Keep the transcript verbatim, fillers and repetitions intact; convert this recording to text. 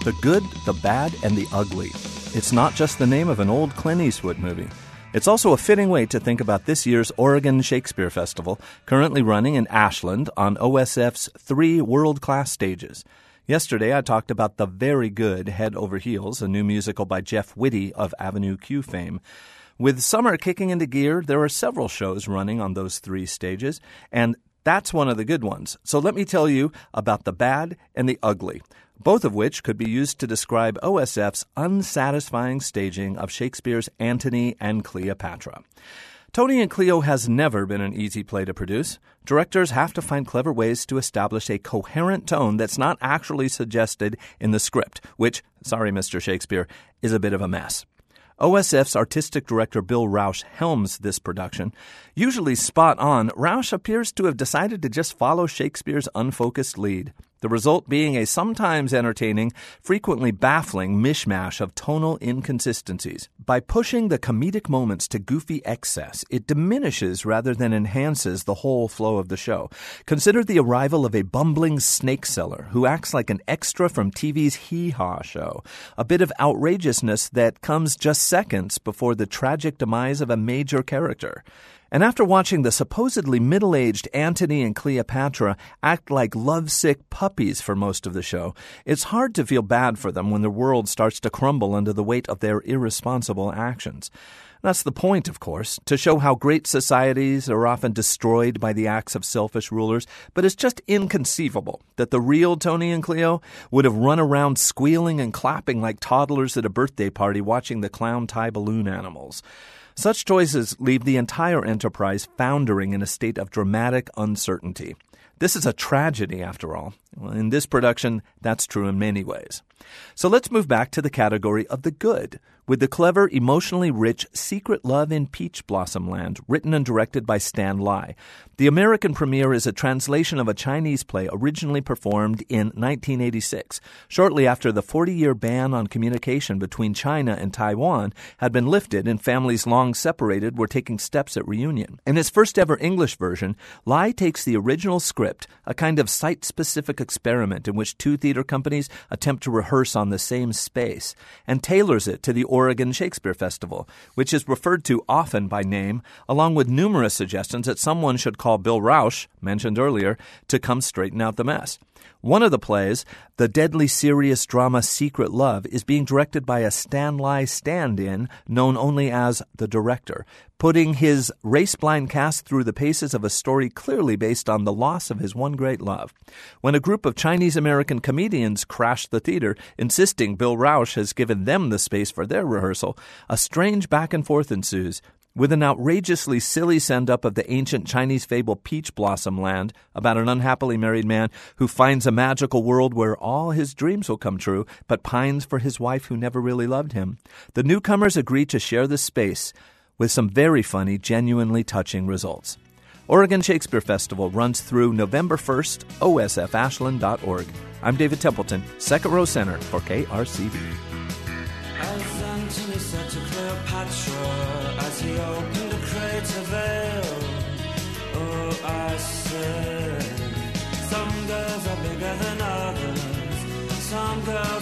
The Good, the Bad, and the Ugly. It's not just the name of an old Clint Eastwood movie. It's also a fitting way to think about this year's Oregon Shakespeare Festival, currently running in Ashland on O S F's three world-class stages. Yesterday, I talked about The Very Good, Head Over Heels, a new musical by Jeff Witte of Avenue Q fame. With summer kicking into gear, there are several shows running on those three stages, and that's one of the good ones. So let me tell you about The Bad and the Ugly, both of which could be used to describe O S F's unsatisfying staging of Shakespeare's Antony and Cleopatra. Tony and Cleo has never been an easy play to produce. Directors have to find clever ways to establish a coherent tone that's not actually suggested in the script, which, sorry, Mister Shakespeare, is a bit of a mess. O S F's artistic director Bill Rauch helms this production. Usually spot on, Rauch appears to have decided to just follow Shakespeare's unfocused lead, the result being a sometimes entertaining, frequently baffling mishmash of tonal inconsistencies. By pushing the comedic moments to goofy excess, it diminishes rather than enhances the whole flow of the show. Consider the arrival of a bumbling snake seller who acts like an extra from T V's Hee Haw show, a bit of outrageousness that comes just seconds before the tragic demise of a major character. And after watching the supposedly middle-aged Antony and Cleopatra act like lovesick puppies for most of the show, it's hard to feel bad for them when the world starts to crumble under the weight of their irresponsible actions. That's the point, of course, to show how great societies are often destroyed by the acts of selfish rulers, but it's just inconceivable that the real Tony and Cleo would have run around squealing and clapping like toddlers at a birthday party watching the clown tie balloon animals. Such choices leave the entire enterprise foundering in a state of dramatic uncertainty. This is a tragedy, after all. In this production, that's true in many ways. So let's move back to the category of the good, with the clever, emotionally rich Secret Love in Peach Blossom Land, written and directed by Stan Lai. The American premiere is a translation of a Chinese play originally performed in nineteen eighty-six, shortly after the forty-year ban on communication between China and Taiwan had been lifted and families long separated were taking steps at reunion. In his first-ever English version, Lai takes the original script, a kind of site-specific experiment in which two theater companies attempt to rehearse on the same space, and tailors it to the Oregon Shakespeare Festival, which is referred to often by name, along with numerous suggestions that someone should call Bill Rauch, mentioned earlier, to come straighten out the mess. One of the plays, the deadly serious drama Secret Love, is being directed by a Stan Lai stand-in known only as the director, putting his race-blind cast through the paces of a story clearly based on the loss of his one great love. When a group of Chinese-American comedians crash the theater, insisting Bill Rauch has given them the space for their rehearsal, a strange back-and-forth ensues, with an outrageously silly send-up of the ancient Chinese fable Peach Blossom Land about an unhappily married man who finds a magical world where all his dreams will come true but pines for his wife who never really loved him. The newcomers agree to share the space with some very funny, genuinely touching results. Oregon Shakespeare Festival runs through November first, O S F Ashland dot org. I'm David Templeton, second row center for K R C B. Oh, Antony said to Cleopatra as he opened the crater veil, "Oh, I said, some girls are bigger than others, some girls